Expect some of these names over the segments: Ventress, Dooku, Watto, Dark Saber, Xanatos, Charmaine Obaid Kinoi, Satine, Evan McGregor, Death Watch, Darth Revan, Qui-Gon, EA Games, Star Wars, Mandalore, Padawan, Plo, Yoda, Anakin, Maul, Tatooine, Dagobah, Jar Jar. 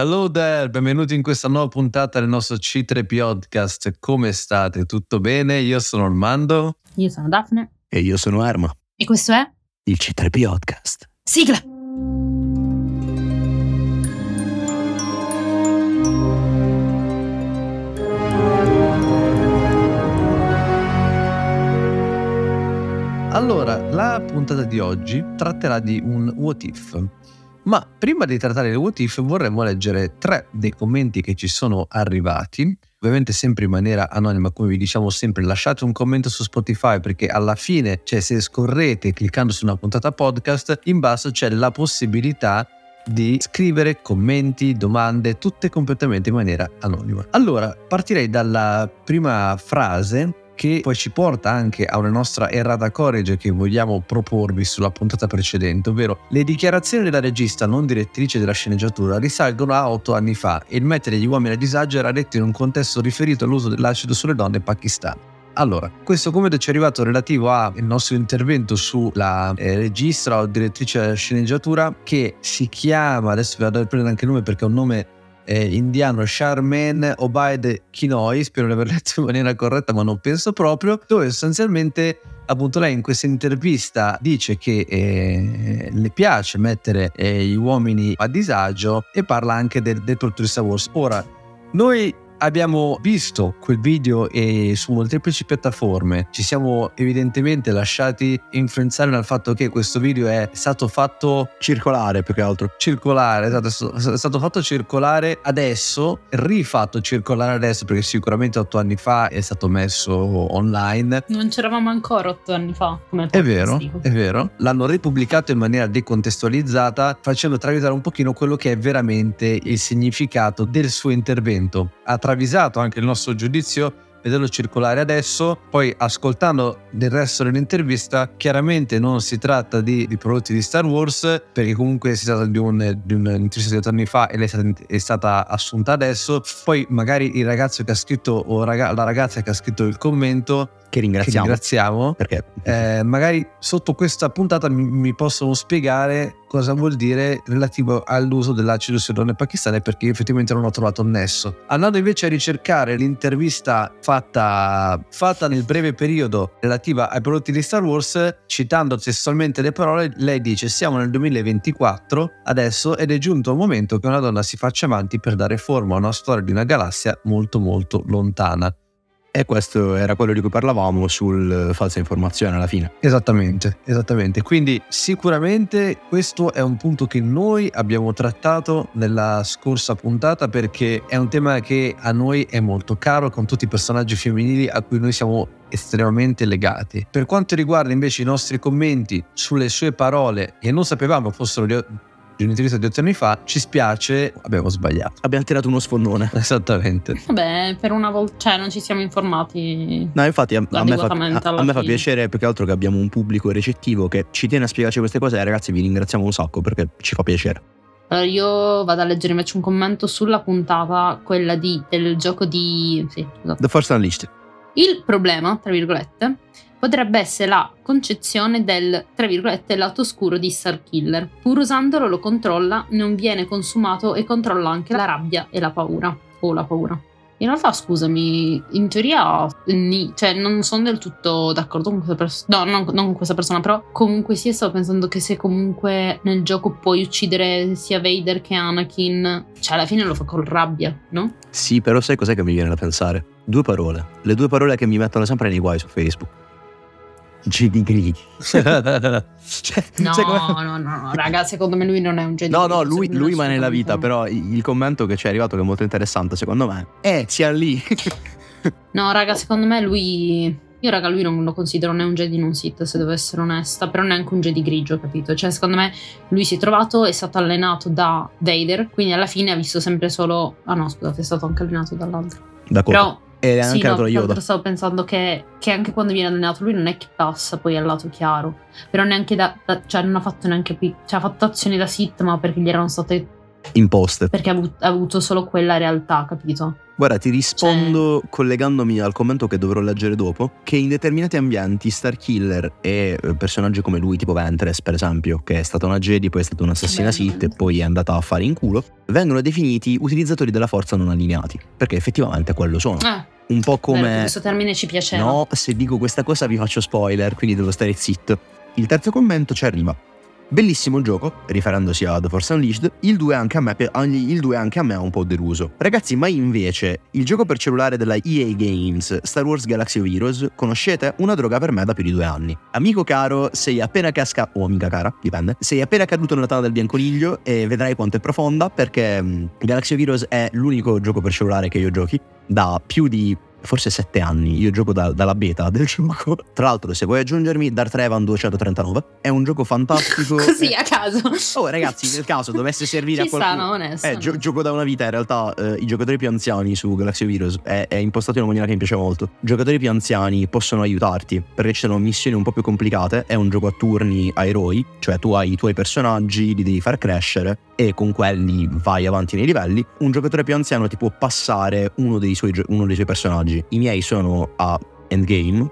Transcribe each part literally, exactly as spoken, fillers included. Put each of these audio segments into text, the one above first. Hello there, benvenuti in questa nuova puntata del nostro C tre P Podcast. Come state? Tutto bene? Io sono Armando. Io sono Daphne. E io sono Arma. E questo è il C tre P Podcast. Sigla! Allora, la puntata di oggi tratterà di un what if. Ma prima di trattare il what if vorremmo leggere tre dei commenti che ci sono arrivati, ovviamente sempre in maniera anonima, come vi diciamo sempre. Lasciate un commento su Spotify, perché alla fine, cioè se scorrete cliccando su una puntata podcast, in basso c'è la possibilità di scrivere commenti, domande, tutte completamente in maniera anonima. Allora, partirei dalla prima frase, che poi ci porta anche a una nostra errata corrige che vogliamo proporvi sulla puntata precedente, ovvero: le dichiarazioni della regista, non direttrice della sceneggiatura, risalgono a otto anni fa e il mettere gli uomini a disagio era detto in un contesto riferito all'uso dell'acido sulle donne pakistane. Allora, questo commento ci è arrivato relativo al nostro intervento sulla eh, regista o direttrice della sceneggiatura, che si chiama, adesso vi vado a prendere anche il nome perché è un nome Eh, indiano, Charmaine Obaid Kinoi, spero di aver letto in maniera corretta ma non penso proprio, dove sostanzialmente appunto lei in questa intervista dice che eh, le piace mettere eh, gli uomini a disagio e parla anche del, del prodotto di Star Wars. Ora, noi abbiamo visto quel video e su molteplici piattaforme ci siamo evidentemente lasciati influenzare dal fatto che questo video è stato fatto circolare, più che altro circolare, è stato, è stato fatto circolare adesso, rifatto circolare adesso, perché sicuramente otto anni fa è stato messo online. Non c'eravamo ancora otto anni fa, come è vero, è vero. L'hanno ripubblicato in maniera decontestualizzata, facendo travisare un pochino quello che è veramente il significato del suo intervento. Ha travisato anche il nostro giudizio vederlo circolare adesso, poi ascoltando del resto dell'intervista chiaramente non si tratta di, di prodotti di Star Wars, perché comunque si tratta di un di un'intervista di otto anni fa e lei è stata, è stata assunta adesso. Poi magari il ragazzo che ha scritto o raga, la ragazza che ha scritto il commento, che ringraziamo, che ringraziamo perché eh, magari sotto questa puntata mi, mi possono spiegare cosa vuol dire relativo all'uso dell'acido sulle donne pakistane, perché io effettivamente non ho trovato un nesso. Andando invece a ricercare l'intervista fatta, fatta nel breve periodo relativa ai prodotti di Star Wars, citando testualmente le parole, lei dice: siamo nel duemilaventiquattro adesso ed è giunto il momento che una donna si faccia avanti per dare forma a una storia di una galassia molto molto lontana. E questo era quello di cui parlavamo sul falsa informazione alla fine. Esattamente, esattamente. Quindi sicuramente questo è un punto che noi abbiamo trattato nella scorsa puntata, perché è un tema che a noi è molto caro, con tutti i personaggi femminili a cui noi siamo estremamente legati. Per quanto riguarda invece i nostri commenti sulle sue parole, che non sapevamo fossero di di un'intervista di otto anni fa, ci spiace, abbiamo sbagliato. Abbiamo tirato uno sfondone. Esattamente. Vabbè, per una volta, cioè, non ci siamo informati. No, infatti a, a, me, fa, a, a me fa piacere, più che altro che abbiamo un pubblico recettivo che ci tiene a spiegarci queste cose, e ragazzi vi ringraziamo un sacco perché ci fa piacere. Allora io vado a leggere invece un commento sulla puntata, quella di, del gioco di... Sì, scusa. The Force Unleashed. Il problema, tra virgolette, potrebbe essere la concezione del, tra virgolette, lato oscuro di Starkiller. Pur usandolo lo controlla, non viene consumato e controlla anche la rabbia e la paura. O la paura. In realtà, scusami, in teoria ni, cioè non sono del tutto d'accordo con questa persona. No, non, non con questa persona, però comunque sì, stavo pensando che se comunque nel gioco puoi uccidere sia Vader che Anakin, cioè alla fine lo fa con rabbia, no? Sì, però sai cos'è che mi viene da pensare? Due parole. Le due parole che mi mettono sempre nei guai su Facebook. G D Grigli. cioè, no, cioè come... no, no, no, raga, secondo me lui non è un G D. No, no, lui, lui ma nella vita, come... però il commento che ci è arrivato, che è molto interessante, secondo me, è sia lì. No, raga, secondo me lui... Io, raga, lui non lo considero né un Jedi né un Sith, se devo essere onesta, però neanche un Jedi grigio, capito? Cioè, secondo me, lui si è trovato, è stato allenato da Vader, quindi alla fine ha visto sempre solo... Ah no, scusate, è stato anche allenato dall'altro. D'accordo. Però... E anche sì, no, Yoda. Stavo pensando che, che anche quando viene allenato lui non è che passa poi al lato chiaro, però neanche da, da cioè non ha fatto neanche, cioè ha fatto azioni da Sith, ma perché gli erano state imposte. Perché ha, but- ha avuto solo quella realtà, capito? Guarda, ti rispondo cioè... collegandomi al commento che dovrò leggere dopo, che in determinati ambienti Starkiller e personaggi come lui, tipo Ventress per esempio, che è stata una Jedi, poi è stata un'assassina Sith e poi è andata a fare in culo, vengono definiti utilizzatori della forza non allineati, perché effettivamente quello sono. Ah. Un po' come... Beh, questo termine ci piaceva. No, se dico questa cosa vi faccio spoiler, quindi devo stare zitto. Il terzo commento ci arriva. Bellissimo gioco, riferendosi a The Force Unleashed, il due anche a me, il due anche a me ha un po' deluso. Ragazzi, ma invece, il gioco per cellulare della E A Games, Star Wars Galaxy of Heroes, conoscete? Una droga per me da più di due anni. Amico caro, sei appena casca... o oh, amica cara, dipende. Sei appena caduto nella tana del bianconiglio e vedrai quanto è profonda, perché mh, Galaxy of Heroes è l'unico gioco per cellulare che io giochi da più di... forse sette anni, io gioco da, dalla beta del gioco. Tra l'altro, se vuoi aggiungermi, Darth Revan duecentotrentanove è un gioco fantastico. Così a caso. Oh ragazzi, nel caso dovesse servire a qualcuno. Stanno, onesto, eh, gio- gioco da una vita, in realtà eh, i giocatori più anziani su Galaxy of Heroes è, è impostato in una maniera che mi piace molto. Giocatori più anziani possono aiutarti, perché ci sono missioni un po' più complicate, è un gioco a turni a eroi, cioè tu hai i tuoi personaggi, li devi far crescere e con quelli vai avanti nei livelli. Un giocatore più anziano ti può passare uno dei suoi, gio- uno dei suoi personaggi. I miei sono a endgame,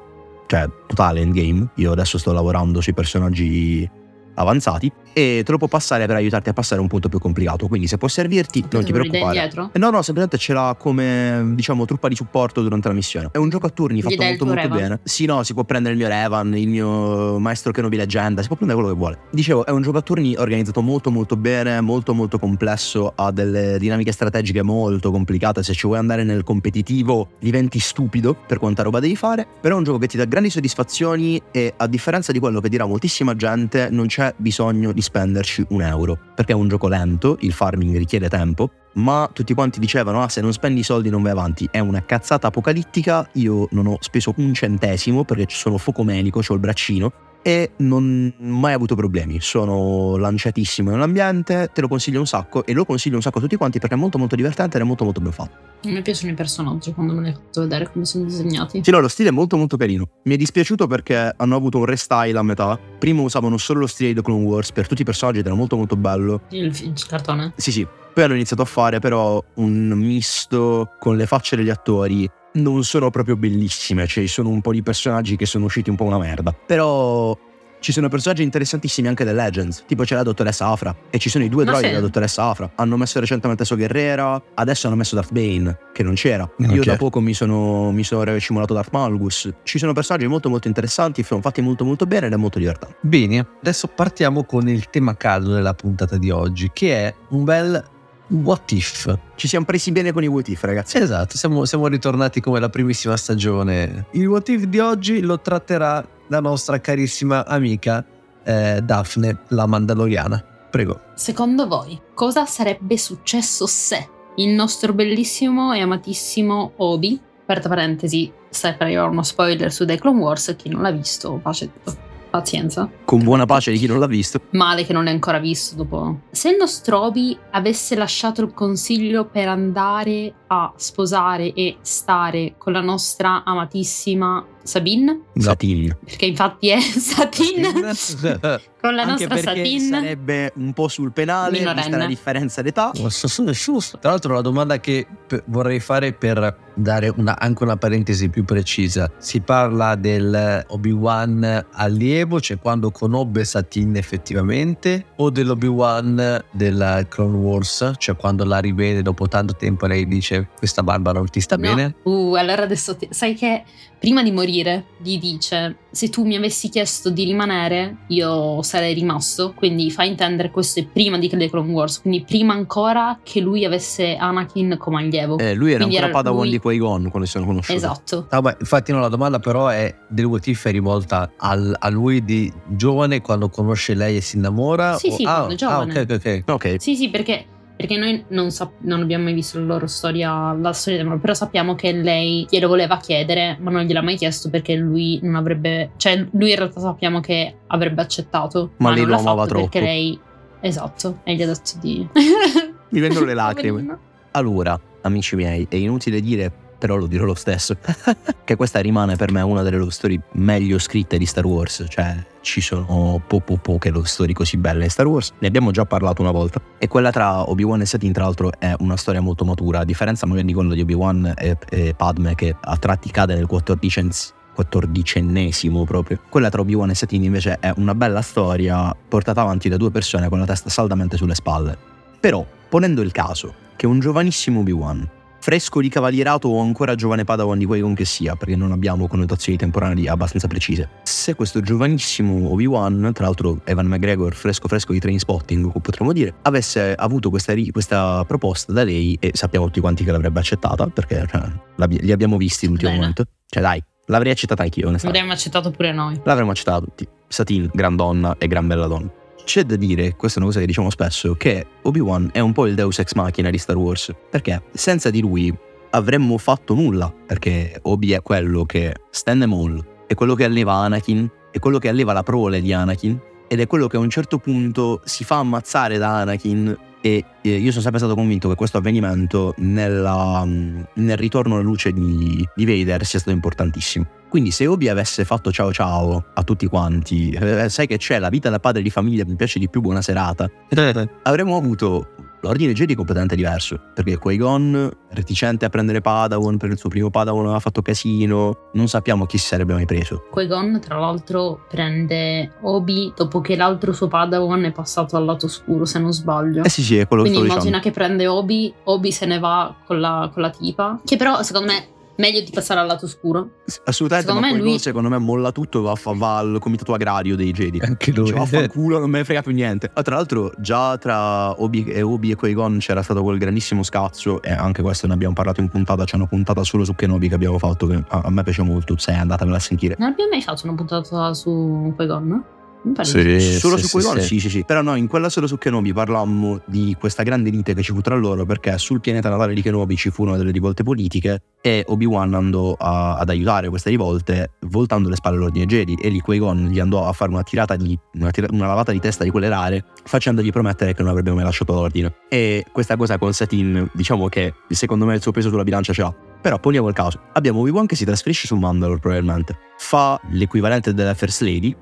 cioè totale endgame. Io adesso sto lavorando sui personaggi avanzati e te lo può passare per aiutarti a passare un punto più complicato, quindi se può servirti non ti preoccupare. No no, semplicemente ce l'ha come, diciamo, truppa di supporto durante la missione. È un gioco a turni fatto molto molto Revan. bene. Sì, no, si può prendere il mio Revan, il mio maestro Kenobi leggenda, si può prendere quello che vuole. Dicevo, è un gioco a turni organizzato molto molto bene, molto molto complesso, ha delle dinamiche strategiche molto complicate. Se ci vuoi andare nel competitivo diventi stupido per quanta roba devi fare, però è un gioco che ti dà grandi soddisfazioni e, a differenza di quello che dirà moltissima gente, non c'è bisogno di spenderci un euro, perché è un gioco lento, il farming richiede tempo, ma tutti quanti dicevano ah, se non spendi i soldi non vai avanti, è una cazzata apocalittica. Io non ho speso un centesimo perché sono focomelico, ho il braccino e non ho mai avuto problemi, sono lanciatissimo nell'ambiente, te lo consiglio un sacco e lo consiglio un sacco a tutti quanti perché è molto molto divertente ed è molto molto ben fatto. A me piacciono i personaggi quando me li hai fatto vedere come sono disegnati. Sì, no, lo stile è molto molto carino. Mi è dispiaciuto perché hanno avuto un restyle a metà. Prima usavano solo lo stile di The Clone Wars per tutti i personaggi ed era molto molto bello. Il, il cartone? Sì sì, poi hanno iniziato a fare però un misto con le facce degli attori. Non sono proprio bellissime, cioè sono un po' di personaggi che sono usciti un po' una merda. Però ci sono personaggi interessantissimi anche delle Legends, tipo c'è la dottoressa Afra e ci sono i due droidi della dottoressa Afra. Hanno messo recentemente So Guerrera, adesso hanno messo Darth Bane, che non c'era. Non Io c'era. da poco mi sono, mi sono simulato Darth Malgus. Ci sono personaggi molto molto interessanti, sono fatti molto molto bene ed è molto divertente. Bene, adesso partiamo con il tema caldo della puntata di oggi, che è un bel... what if. Ci siamo presi bene con i what if, ragazzi. Esatto, siamo, siamo ritornati come la primissima stagione. Il what if di oggi lo tratterà la nostra carissima amica eh, Daphne, la Mandaloriana. Prego. Secondo voi, cosa sarebbe successo se il nostro bellissimo e amatissimo Obi, aperta parentesi, sempre io ho uno spoiler su The Clone Wars, chi non l'ha visto, pace pazienza. Con buona pace di chi non l'ha visto. Male che non l'ha ancora visto dopo. Se il nostro Obi avesse lasciato il consiglio per andare a sposare e stare con la nostra amatissima Sabine. Satine. Perché infatti è Satine. Con la Anche nostra Satine. Sarebbe un po' sul penale, minorenne, vista la differenza d'età. Tra l'altro la domanda che vorrei fare per... dare una, anche una parentesi più precisa, si parla del Obi-Wan allievo, cioè quando conobbe Satine effettivamente, o dell'Obi-Wan della Clone Wars, cioè quando la rivede dopo tanto tempo e lei dice questa barba non ti sta no. bene? Uh, allora adesso te, sai che prima di morire gli dice se tu mi avessi chiesto di rimanere io sarei rimasto, quindi fa intendere questo è prima di The Clone Wars, quindi prima ancora che lui avesse Anakin come allievo. Eh, lui era quindi ancora Padawan di Qui-Gon quando sono conosciuto. Esatto. Ah, beh, infatti no, la domanda però è del what if è rivolta al, a lui di giovane quando conosce lei e si innamora? Sì, o, sì, ah, quando è giovane. Ah, ok, ok, ok. okay. Sì, sì, perché... perché noi non, sap- non abbiamo mai visto la loro storia, la storia di loro, però sappiamo che lei glielo voleva chiedere ma non gliel'ha mai chiesto perché lui non avrebbe, cioè lui in realtà sappiamo che avrebbe accettato ma, ma lei non lo l'ha amava fatto troppo. Perché lei, esatto, e gli ha detto di mi vengono le lacrime. Allora amici miei, è inutile dire però lo dirò lo stesso, che questa rimane per me una delle love story meglio scritte di Star Wars, cioè ci sono po po poche love story così belle in Star Wars, ne abbiamo già parlato una volta, e quella tra Obi-Wan e Satine tra l'altro è una storia molto matura, a differenza magari di quella di Obi-Wan e, e Padme, che a tratti cade nel quattordicens- quattordicennesimo proprio. Quella tra Obi-Wan e Satine invece è una bella storia portata avanti da due persone con la testa saldamente sulle spalle. Però, ponendo il caso che un giovanissimo Obi-Wan, fresco di cavalierato o ancora giovane padawan di Qui-Gon che sia, perché non abbiamo connotazioni temporali abbastanza precise. Se questo giovanissimo Obi-Wan, tra l'altro Evan McGregor fresco fresco di Trainspotting, potremmo dire, avesse avuto questa, questa proposta da lei, e sappiamo tutti quanti che l'avrebbe accettata, perché cioè, li abbiamo visti l'ultimo Bene. momento. Cioè dai, l'avrei accettata anch'io, onestamente. L'avremmo accettato pure noi. L'avremmo accettata tutti. Satine, gran donna e gran bella donna. C'è da dire, questa è una cosa che diciamo spesso, che Obi-Wan è un po' il Deus Ex Machina di Star Wars, perché senza di lui avremmo fatto nulla, perché Obi è quello che stende Maul, è quello che alleva Anakin, è quello che alleva la prole di Anakin, ed è quello che a un certo punto si fa ammazzare da Anakin, e io sono sempre stato convinto che questo avvenimento nella, nel ritorno alla luce di, di Vader sia stato importantissimo. Quindi se Obi avesse fatto ciao ciao a tutti quanti, eh, sai che c'è la vita da padre di famiglia, mi piace di più, buona serata, avremmo avuto l'ordine Jedi completamente diverso, perché Qui-Gon reticente a prendere Padawan, per il suo primo Padawan ha fatto casino, non sappiamo chi si sarebbe mai preso. Qui-Gon tra l'altro prende Obi dopo che l'altro suo Padawan è passato al lato oscuro, se non sbaglio. Eh sì sì, è quello che sto dicendo. Quindi immagina che prende Obi, Obi se ne va con la, con la tipa, che però secondo me... meglio di passare al lato oscuro. Assolutamente, secondo ma me poi lui... no, secondo me molla tutto e va, va al comitato agrario dei Jedi. Anche lui. Cioè, vaffanculo, non me ne frega più niente. Ah, tra l'altro già tra Obi e, Obi e Qui-Gon c'era stato quel grandissimo scazzo, e anche questo ne abbiamo parlato in puntata, c'è una puntata solo su Kenobi che abbiamo fatto, che a, a me piace molto, se andatevela a sentire. Non abbiamo mai fatto una puntata su Qui-Gon, no? Sì, solo sì, su Qui-Gon? Sì, sì, sì, sì. Però no, in quella solo su Kenobi parlammo di questa grande lite che ci fu tra loro, perché sul pianeta natale di Kenobi ci furono delle rivolte politiche e Obi-Wan andò a, ad aiutare queste rivolte voltando le spalle all'ordine Jedi, e lì Qui-Gon gli andò a fare una tirata di una, tira, una lavata di testa di quelle rare, facendogli promettere che non avrebbe mai lasciato l'ordine. E questa cosa con Satine, diciamo che secondo me il suo peso sulla bilancia ce l'ha. Però poniamo il caso, abbiamo Obi-Wan che si trasferisce su Mandalore probabilmente, fa l'equivalente della First Lady,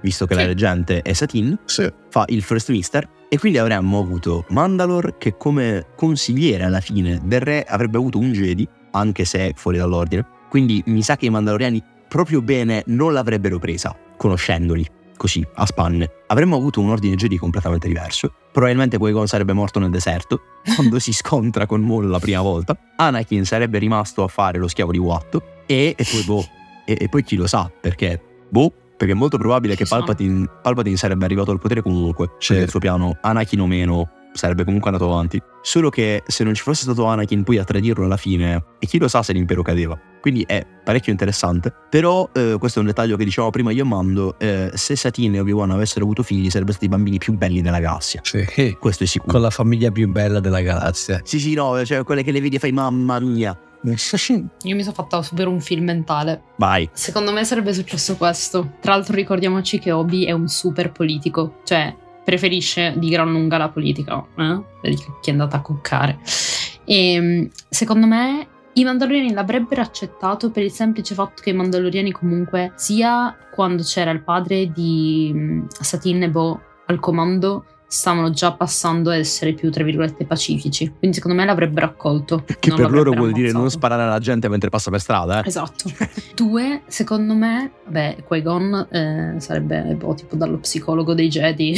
visto che sì. La reggente è Satine, sì. Fa il First Mister, e quindi avremmo avuto Mandalore che come consigliere alla fine del re avrebbe avuto un Jedi, anche se fuori dall'ordine, quindi mi sa che i Mandaloriani proprio bene non l'avrebbero presa, conoscendoli così, a spanne. Avremmo avuto un ordine Jedi completamente diverso, probabilmente Qui-Gon sarebbe morto nel deserto, quando si scontra con Maul la prima volta, Anakin sarebbe rimasto a fare lo schiavo di Watto, e, e poi boh, e, e poi chi lo sa, perché boh, perché è molto probabile che Palpatine, Palpatine sarebbe arrivato al potere comunque, cioè il suo piano, Anakin o meno, sarebbe comunque andato avanti, solo che se non ci fosse stato Anakin poi a tradirlo alla fine, e chi lo sa se l'impero cadeva. Quindi è parecchio interessante, però eh, questo è un dettaglio che dicevamo prima io e Mando, eh, se Satine e Obi-Wan avessero avuto figli sarebbero stati i bambini più belli della galassia, sì. Questo è sicuro, con la famiglia più bella della galassia, sì sì, no, cioè quelle che le vedi e fai mamma mia. Io mi sono fatta subire un film mentale. Vai. Secondo me sarebbe successo questo. Tra l'altro ricordiamoci che Obi è un super politico, cioè preferisce di gran lunga la politica, eh? Chi è andata a coccare. E secondo me i Mandaloriani l'avrebbero accettato per il semplice fatto che i Mandaloriani comunque, sia quando c'era il padre di Satine e Bo al comando, stavano già passando a essere più tra virgolette pacifici, quindi secondo me l'avrebbero accolto, che per loro vuol ammazzato. Dire non sparare alla gente mentre passa per strada, eh? Esatto. Due, secondo me vabbè, Qui-Gon eh, sarebbe boh, tipo dallo psicologo dei Jedi,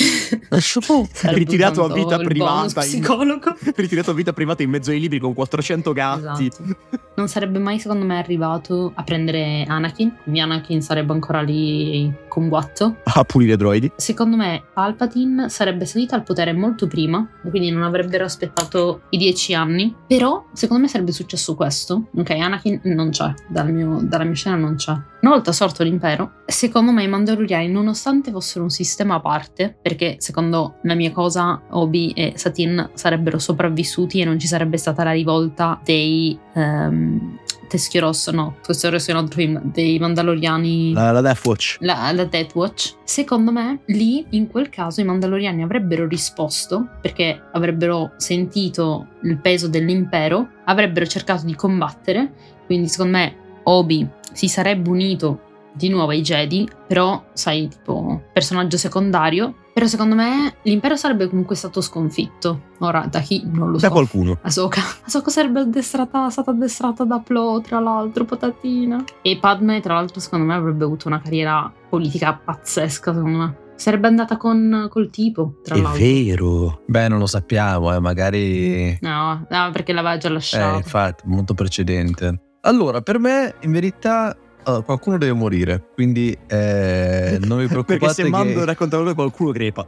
ritirato a vita privata in... ritirato a vita privata in mezzo ai libri con quattrocento gatti, esatto. Non sarebbe mai secondo me arrivato a prendere Anakin, quindi Anakin sarebbe ancora lì con Watto a pulire droidi. Secondo me Palpatine sarebbe stato al potere molto prima, quindi non avrebbero aspettato i dieci anni. Però secondo me sarebbe successo questo. Ok, Anakin non c'è, dal mio, dalla mia scena non c'è. Una volta sorto l'impero, secondo me i Mandaloriani, nonostante fossero un sistema a parte, perché secondo la mia cosa Obi e Satine sarebbero sopravvissuti e non ci sarebbe stata la rivolta dei um, teschio rosso, no, questo era un altro film dei Mandaloriani, la, la Death Watch, la, la Death Watch. Secondo me lì in quel caso i Mandaloriani avrebbero risposto, perché avrebbero sentito il peso dell'impero, avrebbero cercato di combattere, quindi secondo me Obi si sarebbe unito di nuovo ai Jedi, però sai, tipo personaggio secondario. Però secondo me l'impero sarebbe comunque stato sconfitto. Ora, da chi? Non lo so. Da qualcuno. Ahsoka. Ahsoka sarebbe addestrata, stata addestrata da Plo, tra l'altro, patatina. E Padme, tra l'altro, secondo me avrebbe avuto una carriera politica pazzesca, secondo me. Sarebbe andata con col tipo, tra è l'altro. È vero. Beh, non lo sappiamo, eh, magari... No, no, perché l'aveva già lasciata. Eh, infatti, molto precedente. Allora, per me, in verità... Allora, qualcuno deve morire, quindi eh, non vi preoccupate. Perché se mando che... raccontavo lui qualcuno crepa.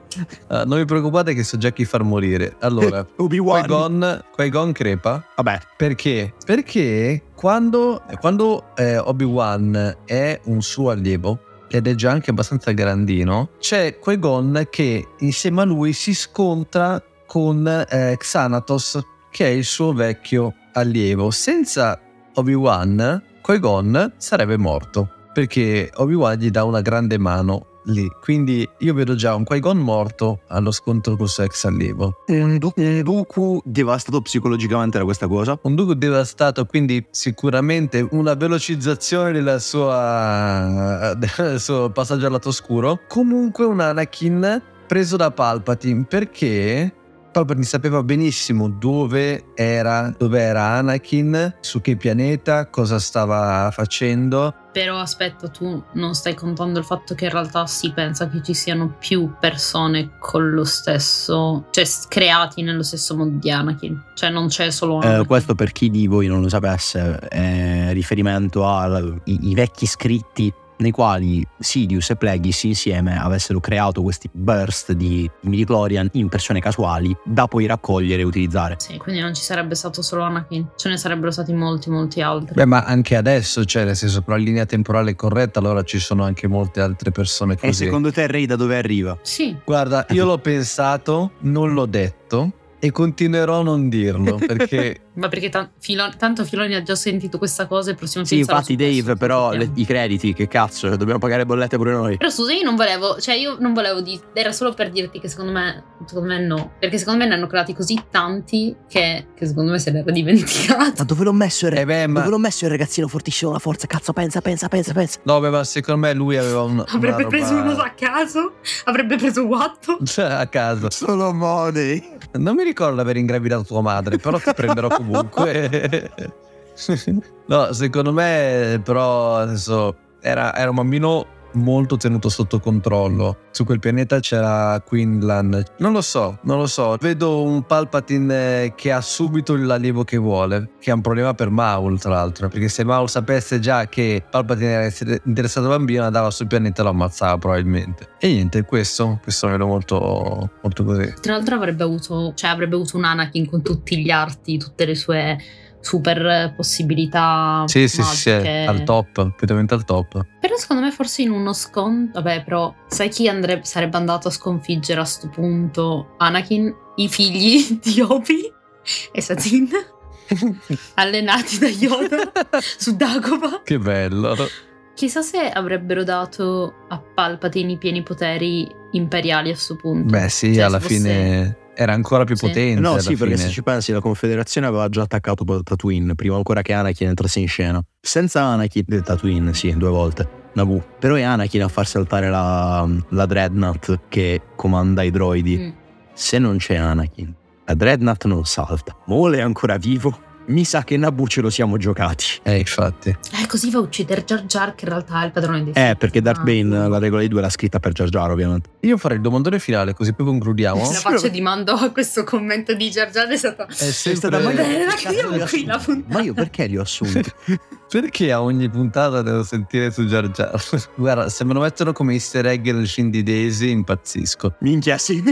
Uh, non vi preoccupate che so già chi far morire. Allora, Obi-Wan. Qui-Gon, Qui-Gon crepa. Vabbè, perché? Perché quando, quando eh, Obi-Wan è un suo allievo, ed è già anche abbastanza grandino, c'è Qui-Gon che insieme a lui si scontra con eh, Xanatos, che è il suo vecchio allievo. Senza Obi-Wan, Qui-Gon sarebbe morto, perché Obi-Wan gli dà una grande mano lì, quindi io vedo già un Qui-Gon morto allo scontro col suo ex allievo, un Dooku devastato psicologicamente da questa cosa, un Dooku devastato, quindi sicuramente una velocizzazione della sua, del suo passaggio al lato oscuro. Comunque un Anakin preso da Palpatine, perché Palpatine sapeva benissimo dove era, dove era Anakin, su che pianeta, cosa stava facendo. Però aspetta, tu non stai contando il fatto che in realtà si pensa che ci siano più persone con lo stesso, cioè creati nello stesso mondo di Anakin, cioè non c'è solo Anakin. Eh, questo, per chi di voi non lo sapesse, è riferimento ai vecchi scritti nei quali Sidious e Plagueis insieme avessero creato questi burst di midichlorian in persone casuali da poi raccogliere e utilizzare. Sì, quindi non ci sarebbe stato solo Anakin, ce ne sarebbero stati molti molti altri. Beh, ma anche adesso, cioè nel senso, per la linea temporale corretta, allora ci sono anche molte altre persone così. E secondo te Rey da dove arriva? Sì. Guarda, io l'ho pensato, non l'ho detto e continuerò a non dirlo, perché... Ma perché t- Filoni, tanto Filoni ha già sentito questa cosa e prossimo sì, infatti Dave questo, però le, i crediti, che cazzo, cioè, dobbiamo pagare bollette pure noi. Però scusa, io non volevo, cioè io non volevo di, era solo per dirti che secondo me secondo me no, perché secondo me ne hanno creati così tanti che, che secondo me se l'era dimenticato. Ma dove l'ho messo il, eh beh, ma... dove l'ho messo il ragazzino fortissimo della forza, cazzo, pensa pensa pensa pensa. No, beh, ma secondo me lui aveva un avrebbe roba... preso uno a caso, avrebbe preso Watto a caso. Solo Money. Non mi ricordo di aver ingravidato tua madre, però ti prenderò comunque. No, secondo me però adesso era, era un bambino molto tenuto sotto controllo. Su quel pianeta c'era Quinlan. Non lo so, non lo so. Vedo un Palpatine che ha subito l'allievo che vuole, che è un problema per Maul, tra l'altro, perché se Maul sapesse già che Palpatine era interessato al bambino, andava sul pianeta e lo ammazzava probabilmente. E niente, questo, questo lo vedo molto, molto così. Tra l'altro avrebbe avuto, cioè avrebbe avuto un Anakin con tutti gli arti, tutte le sue... super possibilità, sì, magiche. Sì, sì, al top, completamente al top. Però secondo me forse in uno scontro, vabbè, però sai chi andrebbe, sarebbe andato a sconfiggere a sto punto Anakin? I figli di Obi e Satine allenati da Yoda su Dagobah. Che bello. Chissà se avrebbero dato a Palpatine i pieni poteri imperiali a sto punto. Beh sì, cioè, alla fosse... fine... era ancora più sì. potente. No, sì, fine. Perché se ci pensi, la Confederazione aveva già attaccato Tatooine prima ancora che Anakin entrasse in scena. Senza Anakin, Tatooine, sì, due volte. Naboo. Però è Anakin a far saltare la, la Dreadnought che comanda i droidi. Mm. Se non c'è Anakin, la Dreadnought non salta. Maul è ancora vivo. Mi sa che Naboo ce lo siamo giocati. Eh, infatti. Eh, così va a uccidere Jar Jar, che in realtà è il padrone dei Sith. Eh, perché Darth Bane, la regola di due l'ha scritta per Jar Jar, ovviamente. Io farei il domandone finale, così poi concludiamo. La faccia di Mando a questo commento di Jar Jar è stata... È stata ma io qui la puntata. Ma io perché li ho assunti? Perché a ogni puntata devo sentire su Jar Jar? Guarda, se me lo mettono come easter egg nel film di Daisy, impazzisco. Minchia, sì.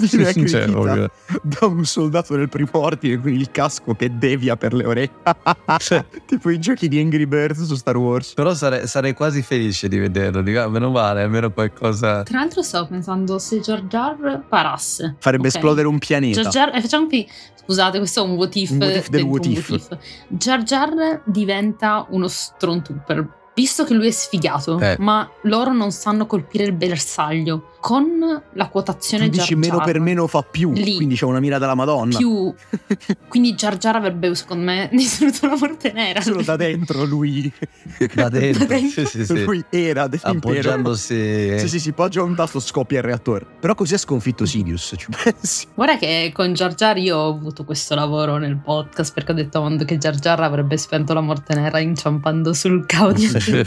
viene aggredita da un soldato del primo ordine con il casco che devia per le orecchie. Tipo i giochi di Angry Birds su Star Wars. Però sare, sarei quasi felice di vederlo. Dico, ah, meno male, almeno qualcosa. Tra l'altro stavo pensando, se Jar Jar parasse, farebbe okay. esplodere un pianeta. Jar Jar, eh, facciamo qui, scusate, questo è un what if, un what if del what if. what if. Jar Jar diventa uno strontuper. Visto che lui è sfigato, eh. ma loro non sanno colpire il bersaglio. Con la quotazione Jar Jar, meno per meno fa più, lì, quindi c'è una mira della Madonna. Più. Quindi Jar Jar avrebbe, secondo me, distrutto la morte nera. Solo da dentro lui. Da dentro. Da dentro. Sì, sì, sì. Lui era dell'impero. Appoggiandosi. Eh. Sì, sì, si poggia un tasto, scoppia il reattore. Però così ha sconfitto Sidious, ci pensi? Guarda che con Jar Jar io ho avuto questo lavoro nel podcast, perché ho detto che Jar Jar avrebbe spento la morte nera inciampando sul cavo. Il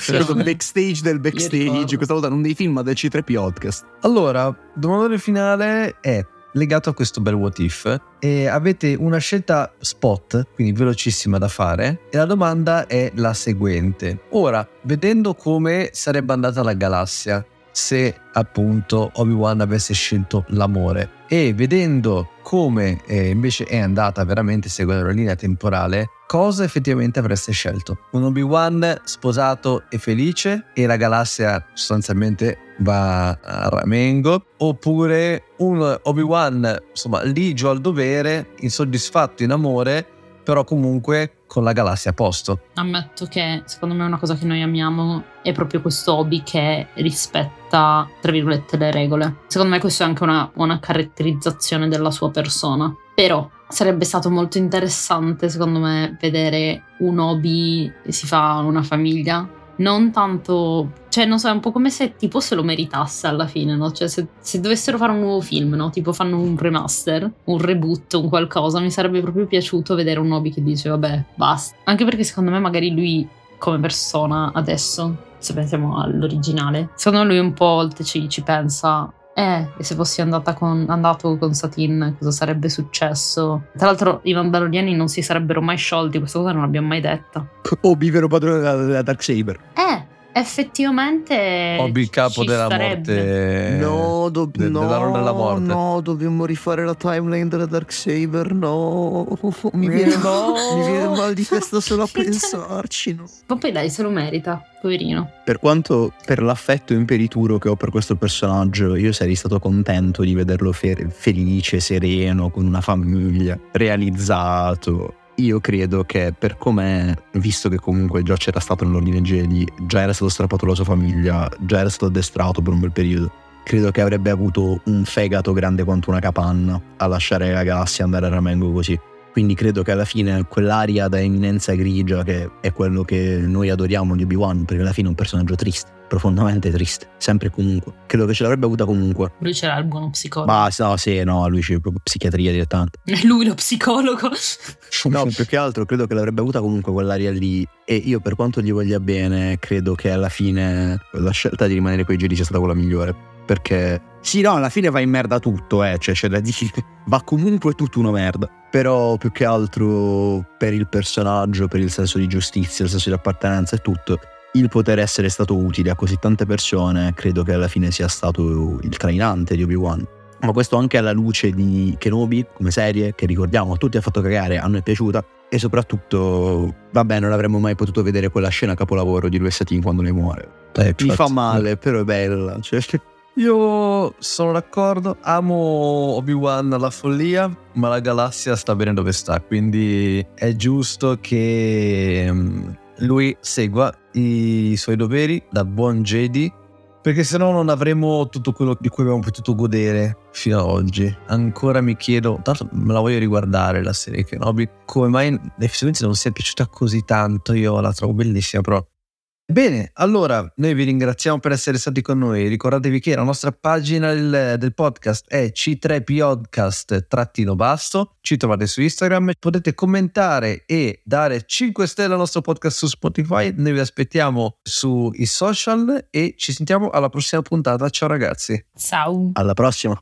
backstage del backstage questa volta non dei film ma del C tre P Podcast. Allora, domandone finale è legato a questo bel what if, e avete una scelta spot, quindi velocissima da fare, e la domanda è la seguente: ora, vedendo come sarebbe andata la galassia se appunto Obi-Wan avesse scelto l'amore, e vedendo come eh, invece è andata veramente seguendo la linea temporale, cosa effettivamente avreste scelto? Un Obi-Wan sposato e felice e la galassia sostanzialmente va a ramengo, oppure un Obi-Wan insomma ligio al dovere, insoddisfatto in amore, però comunque con la galassia a posto? Ammetto che secondo me una cosa che noi amiamo è proprio questo hobby che rispetta, tra virgolette, le regole. Secondo me questa è anche una, una caratterizzazione della sua persona. Però sarebbe stato molto interessante, secondo me, vedere un hobby che si fa una famiglia. Non tanto, cioè non so, è un po' come se tipo se lo meritasse alla fine, no? Cioè se, se dovessero fare un nuovo film, no? Tipo fanno un remaster, un reboot, un qualcosa, mi sarebbe proprio piaciuto vedere un hobby che dice vabbè, basta. Anche perché secondo me magari lui come persona adesso, se pensiamo all'originale, secondo me lui un po' a volte ci, ci pensa... Eh, e se fossi andata con, andato con Satine cosa sarebbe successo? Tra l'altro i Mandaloriani non si sarebbero mai sciolti, questa cosa non l'abbiamo mai detta. Obi, vero padrone della, della Dark Saber. Eh, effettivamente Obi, il capo della sarebbe. morte. No, do- de- no, della della morte. no, dobbiamo rifare la timeline della Dark Saber, no. Mi viene, no. mi viene mal di testa solo a pensarci. No. Ma poi dai, se lo merita. Poverino. Per quanto per l'affetto imperituro che ho per questo personaggio, io sarei stato contento di vederlo fer- felice, sereno, con una famiglia, realizzato. Io credo che per com'è, visto che comunque già c'era stato nell'ordine Jedi, già era stato strappato la sua famiglia, già era stato addestrato per un bel periodo, credo che avrebbe avuto un fegato grande quanto una capanna a lasciare la galassia andare a ramengo così. Quindi credo che alla fine quell'aria da eminenza grigia, che è quello che noi adoriamo di Obi-Wan, perché alla fine è un personaggio triste, profondamente triste, sempre e comunque, credo che ce l'avrebbe avuta comunque. Lui c'era il buono psicologo. Ma no, sì, no, lui c'è proprio psichiatria direttamente. Lui lo psicologo. No, più che altro credo che l'avrebbe avuta comunque quell'aria lì, e io per quanto gli voglia bene, credo che alla fine la scelta di rimanere coi Jedi sia stata quella migliore, perché... Sì, no, alla fine va in merda tutto, eh, cioè c'è da dire, va comunque tutto una merda. Però più che altro per il personaggio, per il senso di giustizia, il senso di appartenenza e tutto, il poter essere stato utile a così tante persone, credo che alla fine sia stato il trainante di Obi-Wan. Ma questo anche alla luce di Kenobi come serie, che ricordiamo a tutti ha fatto cagare, a noi è piaciuta, e soprattutto, vabbè, non avremmo mai potuto vedere quella scena capolavoro di lui e Satine quando ne muore. Eh, Mi fa male, però è bella, cioè... Io sono d'accordo, amo Obi-Wan alla follia, ma la galassia sta bene dove sta, quindi è giusto che lui segua i suoi doveri da buon Jedi, perché sennò non avremo tutto quello di cui abbiamo potuto godere fino ad oggi. Ancora mi chiedo, tanto me la voglio riguardare la serie Kenobi, come mai effettivamente non sia piaciuta così tanto, io la trovo bellissima però. Bene, allora noi vi ringraziamo per essere stati con noi. Ricordatevi che la nostra pagina del, del podcast è C tre P Podcast trattino basso. Ci trovate su Instagram, potete commentare e dare cinque stelle al nostro podcast su Spotify. Noi vi aspettiamo sui social e ci sentiamo alla prossima puntata. Ciao ragazzi. Ciao. Alla prossima.